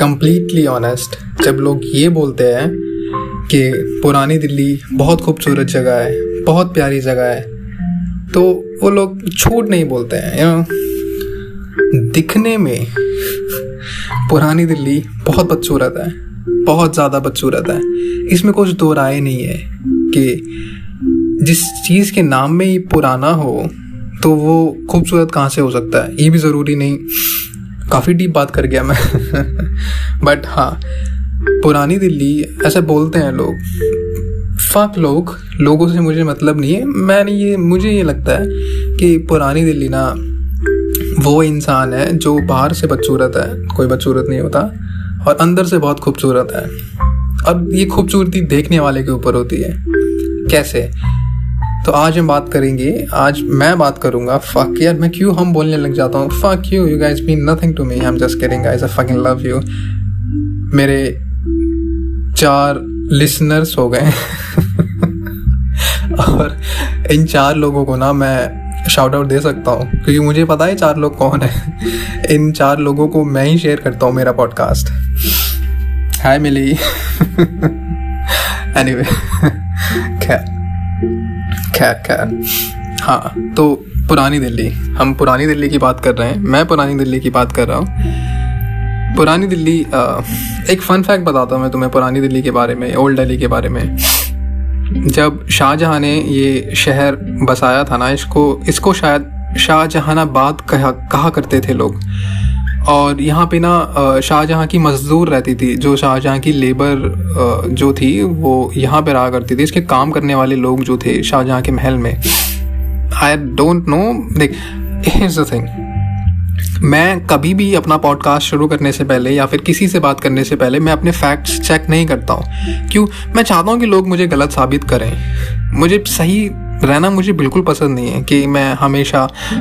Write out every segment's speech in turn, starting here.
Completely honest, जब लोग ये बोलते हैं कि पुरानी दिल्ली बहुत खूबसूरत जगह है, बहुत प्यारी जगह है, तो वो लोग झूठ नहीं बोलते हैं। यू नो, दिखने में पुरानी दिल्ली बहुत बदसूरत है, बहुत ज़्यादा बदसूरत है, इसमें कुछ दो राय नहीं है कि जिस चीज़ के नाम में ही पुराना हो तो वो खूबसूरत कहाँ से हो सकता है, ये भी ज़रूरी नहीं। काफ़ी डीप बात कर गया मैं बट हाँ, पुरानी दिल्ली ऐसा बोलते हैं लोग। फक लोगों से मुझे मतलब नहीं है। मुझे ये लगता है कि पुरानी दिल्ली ना वो इंसान है जो बाहर से बदसूरत है, कोई बदसूरत नहीं होता, और अंदर से बहुत खूबसूरत है। अब ये खूबसूरती देखने वाले के ऊपर होती है, कैसे, तो आज मैं बात करूंगा फक यार, मैं क्यों हम बोलने लग जाता हूँ, fuck you, you guys mean nothing to me, I am just kidding guys, I fucking love you. मेरे 4 लिसनर्स हो गए और इन 4 लोगों को ना मैं शाउट आउट दे सकता हूँ क्योंकि मुझे पता है 4 लोग कौन है। इन 4 लोगों को मैं ही शेयर करता हूँ मेरा पॉडकास्ट। हाय मिली एनीवे खैर हाँ, तो पुरानी दिल्ली, हम पुरानी दिल्ली की बात कर रहे हैं, मैं पुरानी दिल्ली की बात कर रहा हूँ। पुरानी दिल्ली, एक फ़न फैक्ट बताता हूँ मैं तुम्हें पुरानी दिल्ली के बारे में, ओल्ड दिल्ली के बारे में। जब शाहजहाँ ने ये शहर बसाया था ना, इसको शायद शाहजहानाबाद कहा करते थे लोग। और यहाँ पे ना शाहजहाँ की मज़दूर रहती थी, जो शाहजहाँ की लेबर जो थी वो यहाँ पे रहा करती थी, इसके काम करने वाले लोग जो थे शाहजहाँ के महल में। आई डोंट नो, देख हियर्स द थिंग, मैं कभी भी अपना पॉडकास्ट शुरू करने से पहले या फिर किसी से बात करने से पहले मैं अपने फैक्ट्स चेक नहीं करता हूँ। क्यों? मैं चाहता हूँ कि लोग मुझे गलत साबित करें, मुझे सही रहना मुझे बिल्कुल पसंद नहीं है कि मैं हमेशा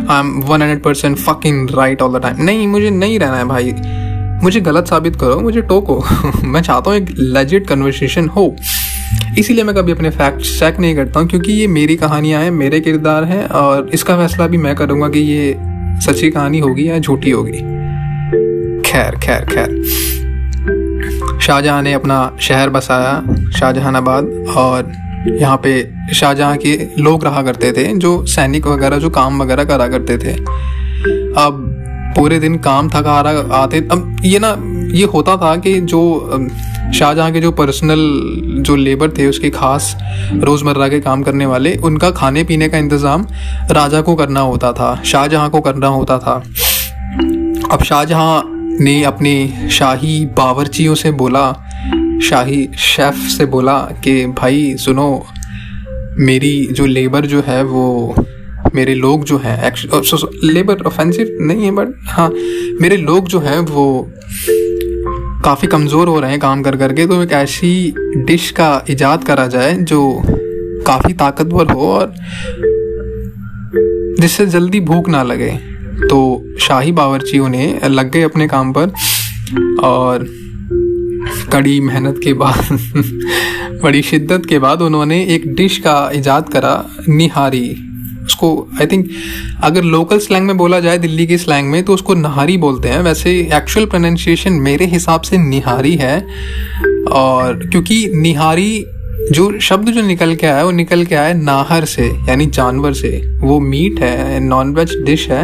I am 100% fucking right all the time. नहीं, मुझे नहीं रहना है भाई, मुझे गलत साबित करो, मुझे टोको मैं चाहता हूँ एक लेजिट कन्वर्सेशन हो, इसीलिए मैं कभी अपने फैक्ट्स चेक नहीं करता हूँ, क्योंकि ये मेरी कहानियाँ हैं, मेरे किरदार हैं, और इसका फैसला भी मैं करूँगा कि ये सच्ची कहानी होगी या झूठी होगी। खैर शाहजहाँ ने अपना शहर बसाया, शाहजहानाबाद, और यहाँ पे शाहजहाँ के लोग रहा करते थे, जो सैनिक वगैरह, जो काम वगैरह करा करते थे। अब पूरे दिन काम थका रहा आते। अब ये ना, ये होता था कि जो शाहजहाँ के जो पर्सनल जो लेबर थे, उसके खास रोज़मर्रा के काम करने वाले, उनका खाने पीने का इंतज़ाम राजा को करना होता था, शाहजहाँ को करना होता था। अब शाहजहाँ ने अपने शाही बावर्चियों से बोला, शाही शेफ़ से बोला कि भाई सुनो, मेरी जो लेबर जो है वो, मेरे लोग जो हैं एक्चुअली, लेबर ऑफेंसिव नहीं है बट हाँ, मेरे लोग जो हैं वो काफ़ी कमज़ोर हो रहे हैं काम कर करके, तो एक ऐसी डिश का इजाद करा जाए जो काफ़ी ताकतवर हो और जिससे जल्दी भूख ना लगे। तो शाही बावर्चियों ने लग गए अपने काम पर, और कड़ी मेहनत के बाद बड़ी शिद्दत के बाद उन्होंने एक डिश का इजाद करा, निहारी। उसको आई थिंक अगर लोकल स्लैंग में बोला जाए, दिल्ली की स्लैंग में, तो उसको नहारी बोलते हैं। वैसे एक्चुअल प्रोनाउंसिएशन मेरे हिसाब से निहारी है, और क्योंकि निहारी जो शब्द जो निकल के आया, वो निकल के आया नाहर से, यानी जानवर से। वो मीट है, नॉन वेज डिश है,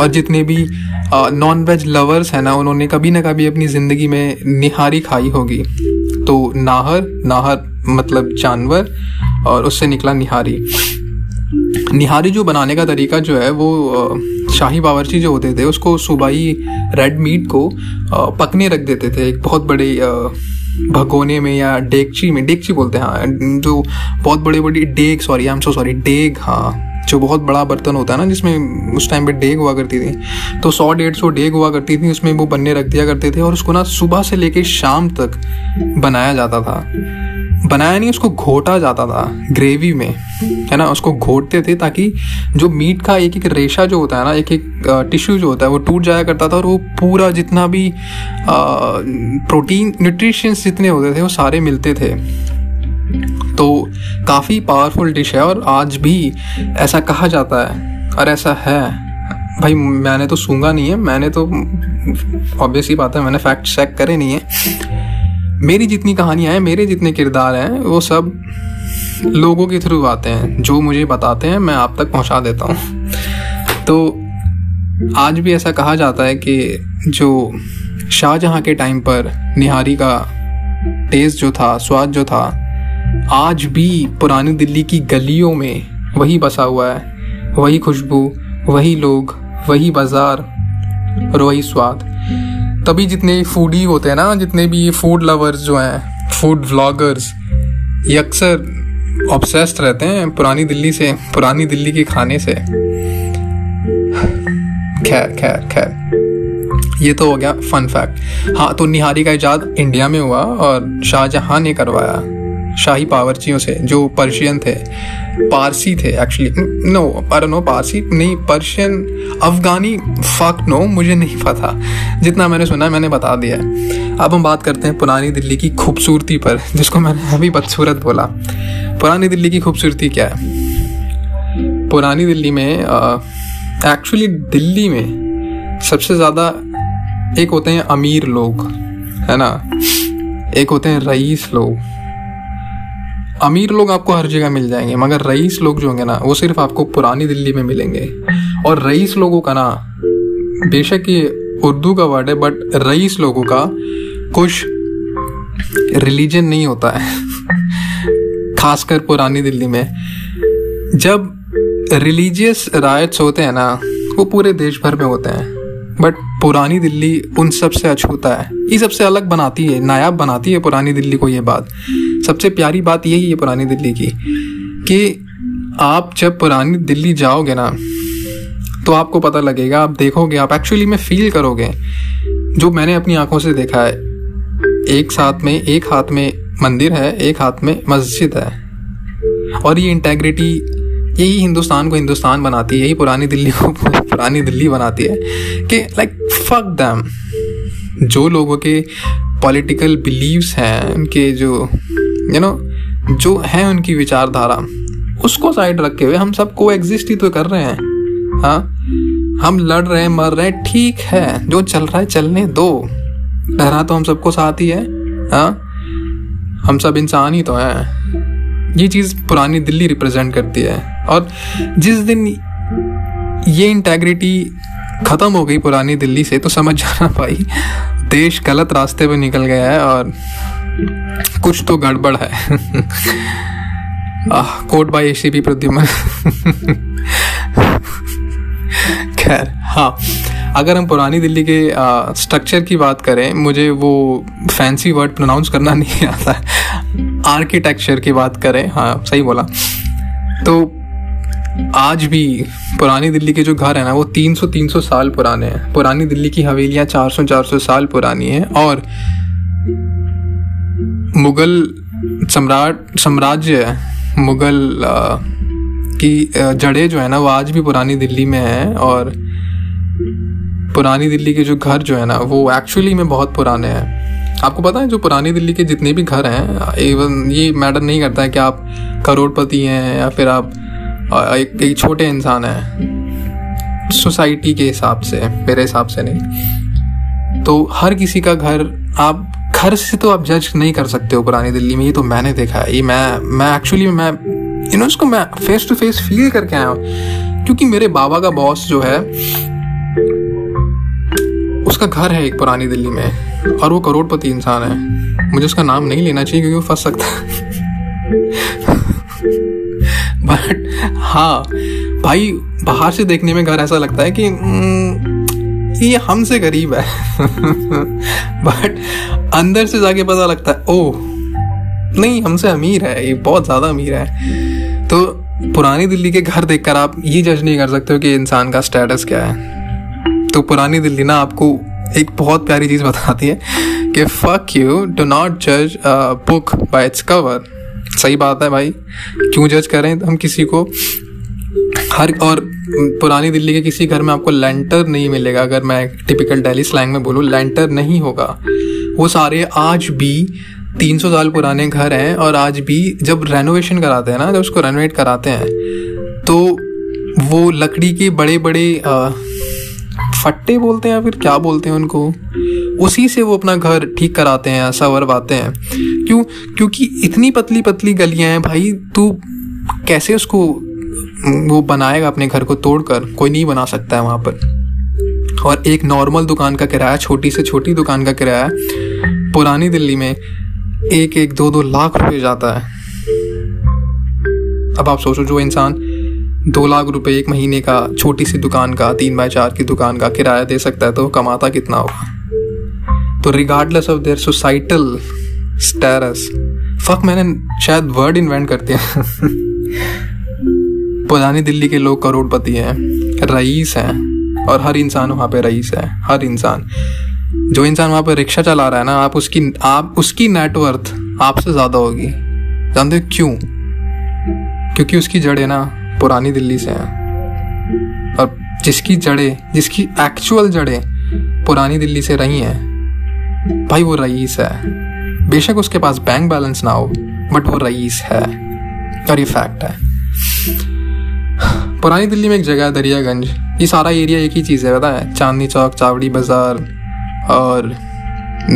और जितने भी नॉन वेज लवर्स हैं ना, उन्होंने कभी ना कभी अपनी ज़िंदगी में निहारी खाई होगी। तो नाहर मतलब जानवर, और उससे निकला निहारी। निहारी जो बनाने का तरीका जो है वो, शाही बावर्ची जो होते थे उसको सुबाई रेड मीट को पकने रख देते थे एक बहुत बड़े भगोने में या डेगची में, डेगची बोलते हैं हाँ, जो बहुत बड़ी बड़ी डेग, sorry I am so sorry, डेग हाँ, जो बहुत बड़ा बर्तन होता है ना, जिसमें उस टाइम पे डेग हुआ करती थी, तो 100-150 डेग हुआ करती थी, उसमें वो बनने रख दिया करते थे। और उसको ना सुबह से लेके शाम तक बनाया जाता था, बनाया नहीं, उसको घोटा जाता था ग्रेवी में, है ना, उसको घोटते थे ताकि जो मीट का एक एक रेशा जो होता है ना, एक एक टिश्यू जो होता है वो टूट जाया करता था, और वो पूरा जितना भी प्रोटीन न्यूट्रिशंस जितने होते थे वो सारे मिलते थे। तो काफ़ी पावरफुल डिश है, और आज भी ऐसा कहा जाता है और ऐसा है। भाई मैंने तो सूंघा नहीं है, मैंने तो ऑब्वियसली बात है मैंने फैक्ट चेक करे नहीं है। मेरी जितनी कहानियाँ हैं, मेरे जितने किरदार हैं, वो सब लोगों के थ्रू आते हैं, जो मुझे बताते हैं मैं आप तक पहुँचा देता हूँ। तो आज भी ऐसा कहा जाता है कि जो शाहजहाँ के टाइम पर निहारी का टेस्ट जो था, स्वाद जो था, आज भी पुरानी दिल्ली की गलियों में वही बसा हुआ है, वही खुशबू, वही लोग, वही बाज़ार और वही स्वाद। तभी जितने फूडी होते हैं ना, जितने भी फूड लवर्स जो हैं, फूड व्लॉगर्स, ये अक्सर ऑब्सेस्ड रहते हैं पुरानी दिल्ली से, पुरानी दिल्ली के खाने से। खैर ये तो हो गया फन फैक्ट। हाँ, तो निहारी का इजाद इंडिया में हुआ और शाहजहाँ ने करवाया शाही पावरचियों से, जो पर्शियन थे, पारसी थे एक्चुअली, पर्शियन अफगानी, फक नो, मुझे नहीं पता, जितना मैंने सुना मैंने बता दिया। अब हम बात करते हैं पुरानी दिल्ली की खूबसूरती पर, जिसको मैंने अभी बदसूरत बोला। पुरानी दिल्ली की खूबसूरती क्या है? पुरानी दिल्ली में एक्चुअली दिल्ली में सबसे ज़्यादा एक होते हैं अमीर लोग, है ना, एक होते हैं रईस लोग। अमीर लोग आपको हर जगह मिल जाएंगे, मगर रईस लोग जो होंगे ना, वो सिर्फ आपको पुरानी दिल्ली में मिलेंगे। और रईस लोगों का ना, बेशक ये उर्दू का वर्ड है, बट रईस लोगों का कुछ रिलीजन नहीं होता है, खासकर पुरानी दिल्ली में। जब रिलीजियस राइट्स होते हैं ना, वो पूरे देश भर में होते हैं, बट पुरानी दिल्ली उन सब से अछूता है। ये सबसे अलग बनाती है, नायाब बनाती है पुरानी दिल्ली को। ये बात सबसे प्यारी बात यही है पुरानी दिल्ली की, कि आप जब पुरानी दिल्ली जाओगे ना, तो आपको पता लगेगा, आप देखोगे, आप एक्चुअली में फील करोगे, जो मैंने अपनी आंखों से देखा है। एक साथ में, एक हाथ में मंदिर है, एक हाथ में मस्जिद है। और ये इंटेग्रिटी, यही हिंदुस्तान को हिंदुस्तान बनाती है, यही पुरानी दिल्ली को पुरानी दिल्ली बनाती है। कि लाइक फक दैम, जो लोगों के पॉलिटिकल बिलीव्स हैं, उनके जो जो हैं उनकी विचारधारा, उसको साइड रखे हुए हम सब को एग्जिस्ट ही तो कर रहे हैं। हाँ, हम लड़ रहे हैं, मर रहे हैं, ठीक है, जो चल रहा है चलने दो, लहरा तो हम सबको साथ ही है। हाँ, हम सब इंसान ही तो हैं। ये चीज़ पुरानी दिल्ली रिप्रेजेंट करती है। और जिस दिन ये इंटेग्रिटी ख़त्म हो गई पुरानी दिल्ली से, तो समझ जाना भाई, देश गलत रास्ते पे निकल गया है और कुछ तो गड़बड़ है। Quote by ACP Pradyuman. खैर हाँ, अगर हम पुरानी दिल्ली के स्ट्रक्चर की बात करें, मुझे वो फैंसी वर्ड प्रोनाउंस करना नहीं आता है, आर्किटेक्चर की बात करें, हाँ सही बोला, तो आज भी पुरानी दिल्ली के जो घर हैं ना, वो 300-300 साल पुराने हैं। पुरानी दिल्ली की हवेलियाँ 400-400 साल पुरानी हैं। और मुग़ल साम्राज्य, मुग़ल की जड़ें जो है ना, वो आज भी पुरानी दिल्ली में हैं। और पुरानी दिल्ली के जो घर जो है ना, वो एक्चुअली में बहुत पुराने हैं। आपको पता है, जो पुरानी दिल्ली के जितने भी घर हैं, इवन ये मैटर नहीं करता है कि आप करोड़पति हैं या फिर आप एक छोटे इंसान हैं, सोसाइटी के हिसाब से, मेरे हिसाब से नहीं, तो हर किसी का घर, आप घर से तो आप जज नहीं कर सकते हो पुरानी दिल्ली में। ये तो मैंने देखा है, ये मैं एक्चुअली मैं इसको मैं फेस टू फेस फील करके आया हूँ, क्योंकि मेरे बाबा का बॉस जो है, उसका घर है एक पुरानी दिल्ली में, और वो करोड़पति इंसान है। मुझे उसका नाम नहीं लेना चाहिए क्योंकि वो फंस सकता है। बट हाँ भाई, बाहर से देखने में घर ऐसा लगता है कि ये हमसे गरीब है। बट अंदर से जाके पता लगता है, ओह नहीं, हमसे अमीर है, ये बहुत ज़्यादा अमीर है। तो पुरानी दिल्ली के घर देखकर आप ये जज नहीं कर सकते हो कि इंसान का स्टेटस क्या है। तो पुरानी दिल्ली ना आपको एक बहुत प्यारी चीज़ बताती है कि फक यू, डू नॉट जज a book by its cover. सही बात है भाई, क्यों जज करें हम किसी को। हर और पुरानी दिल्ली के किसी घर में आपको लेंटर नहीं मिलेगा, अगर मैं टिपिकल दिल्ली स्लैंग में बोलूँ, लेंटर नहीं होगा। वो सारे आज भी 300 साल पुराने घर हैं। और आज भी जब रेनोवेशन कराते हैं ना, जब उसको रेनोवेट कराते हैं, तो वो लकड़ी के बड़े बड़े फट्टे बोलते हैं या फिर क्या बोलते हैं उनको, उसी से वो अपना घर ठीक कराते हैं, संवरवाते हैं। क्यों? क्योंकि इतनी पतली पतली गलियां हैं भाई, तू कैसे उसको वो बनाएगा अपने घर को तोड़कर? कोई नहीं बना सकता है वहाँ पर। और एक नॉर्मल दुकान का किराया, छोटी से छोटी दुकान का किराया पुरानी दिल्ली में 1-2 लाख रुपए जाता है। अब आप सोचो, जो इंसान 2 लाख रुपए एक महीने का छोटी सी दुकान का, 3x4 की दुकान का किराया दे सकता है, तो कमाता कितना होगा? तो regardless of their societal status, fuck मैंने शायद वर्ड इन्वेंट कर दिया पुरानी दिल्ली के लोग करोड़पति हैं, रईस हैं, और हर इंसान वहाँ पे रईस है। हर इंसान, जो इंसान वहाँ पे रिक्शा चला रहा है ना, आप उसकी नेटवर्थ आपसे ज़्यादा होगी। जानते हो क्यों? क्योंकि उसकी जड़ें ना पुरानी दिल्ली से हैं, और जिसकी एक्चुअल जड़ें पुरानी दिल्ली से रही हैं, भाई वो रईस है। बेशक उसके पास बैंक बैलेंस ना हो, बट वो रईस है, और ये फैक्ट है। पुरानी दिल्ली में एक जगह है दरियागंज, ये सारा एरिया एक ही चीज़ है, पता है? चांदनी चौक, चावड़ी बाज़ार और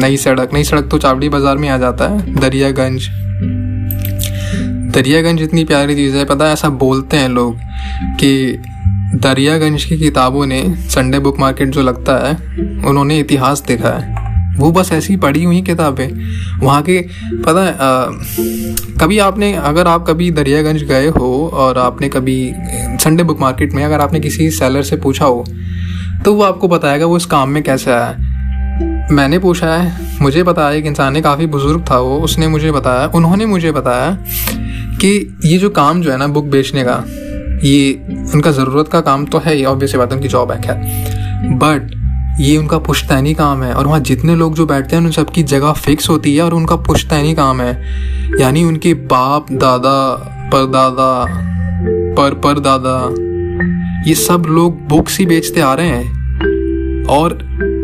नई सड़क। नई सड़क तो चावड़ी बाज़ार में आ जाता है। दरियागंज इतनी प्यारी चीज़ है, पता है? ऐसा बोलते हैं लोग कि दरियागंज की किताबों ने, संडे बुक मार्केट जो लगता है, उन्होंने इतिहास देखा है। वो बस ऐसी पढ़ी हुई किताबें वहाँ के, पता है? कभी आपने, अगर आप कभी दरियागंज गए हो और आपने कभी संडे बुक मार्केट में अगर आपने किसी सेलर से पूछा हो, तो वो आपको बताएगा वो इस काम में कैसे आया। मैंने पूछा है, मुझे बताया, एक इंसान है, काफ़ी बुज़ुर्ग था वो, उसने मुझे बताया, उन्होंने मुझे बताया कि ये जो काम जो है ना बुक बेचने का, ये उनका ज़रूरत का काम तो है, ये ऑब्वियस बात है, उनकी जॉब है खैर, बट ये उनका पुश्तैनी काम है। और वहाँ जितने लोग जो बैठते हैं उन सबकी जगह फिक्स होती है, और उनका पुश्तैनी काम है, यानी उनके बाप दादा, परदादा, परदादा, ये सब लोग बुक्स ही बेचते आ रहे हैं। और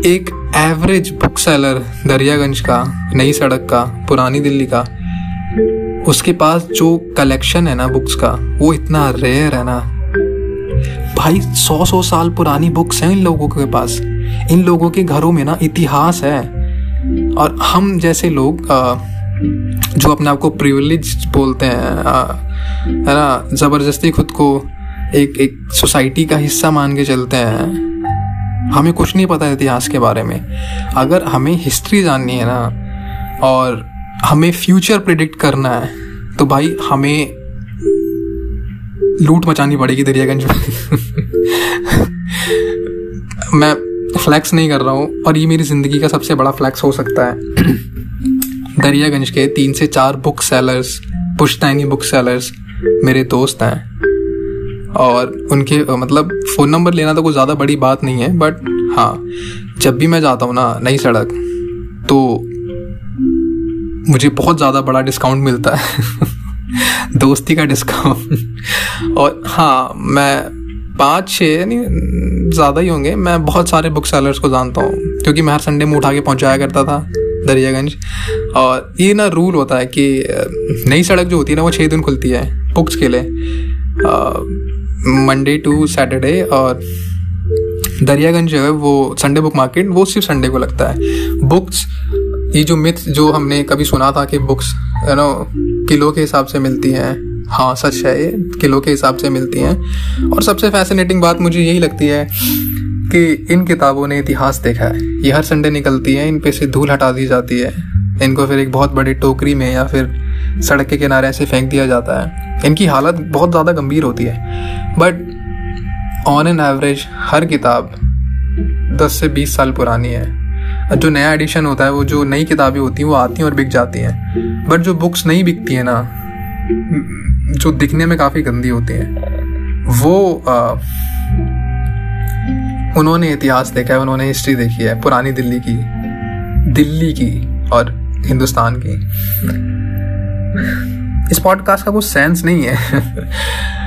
एक एवरेज बुक सेलर दरियागंज का, नई सड़क का, पुरानी दिल्ली का, उसके पास जो कलेक्शन है ना बुक्स का, वो इतना रेयर है ना भाई। 100 साल पुरानी बुक्स हैं इन लोगों के पास। इन लोगों के घरों में ना इतिहास है। और हम जैसे लोग जो अपने आप को प्रिविलेज बोलते हैं, है ना, ज़बरदस्ती खुद को एक सोसाइटी का हिस्सा मान के चलते हैं, हमें कुछ नहीं पता इतिहास के बारे में। अगर हमें हिस्ट्री जाननी है ना, और हमें फ्यूचर प्रेडिक्ट करना है, तो भाई हमें लूट मचानी पड़ेगी दरियागंज में मैं फ्लैक्स नहीं कर रहा हूँ, और ये मेरी ज़िंदगी का सबसे बड़ा फ्लैक्स हो सकता है। दरियागंज के 3-4 बुक सेलर्स, पुश्तैनी बुक सेलर्स, मेरे दोस्त हैं, और उनके मतलब फ़ोन नंबर लेना तो कोई ज़्यादा बड़ी बात नहीं है, बट हाँ, जब भी मैं जाता हूँ ना नई सड़क, तो मुझे बहुत ज़्यादा बड़ा डिस्काउंट मिलता है दोस्ती का डिस्काउंट। और हाँ, मैं 5-6 नहीं, ज़्यादा ही होंगे, मैं बहुत सारे बुक सेलर्स को जानता हूँ, क्योंकि मैं हर संडे में उठा के पहुँचाया करता था दरियागंज। और ये ना रूल होता है कि नई सड़क जो होती है ना, वो 6 दिन खुलती है बुक्स के लिए, Monday to Saturday, और दरियागंज जो है वो संडे बुक मार्केट, वो सिर्फ संडे को लगता है। बुक्स, ये जो मिथ जो हमने कभी सुना था कि बुक्स यू नो किलो के हिसाब से मिलती हैं, हाँ सच है, ये किलो के हिसाब से मिलती हैं। और सबसे फैसिनेटिंग बात मुझे यही लगती है कि इन किताबों ने इतिहास देखा है। ये हर संडे निकलती है, इन पे से धूल हटा दी जाती है, इनको फिर एक बहुत बड़ी टोकरी में या फिर सड़क के किनारे ऐसे फेंक दिया जाता है। इनकी हालत बहुत ज़्यादा गंभीर होती है, बट ऑन एन एवरेज हर किताब 10 से 20 साल पुरानी है। जो नया एडिशन होता है, वो जो नई किताबें होती हैं, वो आती हैं और बिक जाती हैं, बट जो बुक्स नहीं बिकती हैं ना, जो दिखने में काफ़ी गंदी होती हैं, वो उन्होंने इतिहास देखा है, उन्होंने हिस्ट्री देखी है पुरानी दिल्ली की, और हिंदुस्तान की। इस पॉडकास्ट का कुछ सेंस नहीं है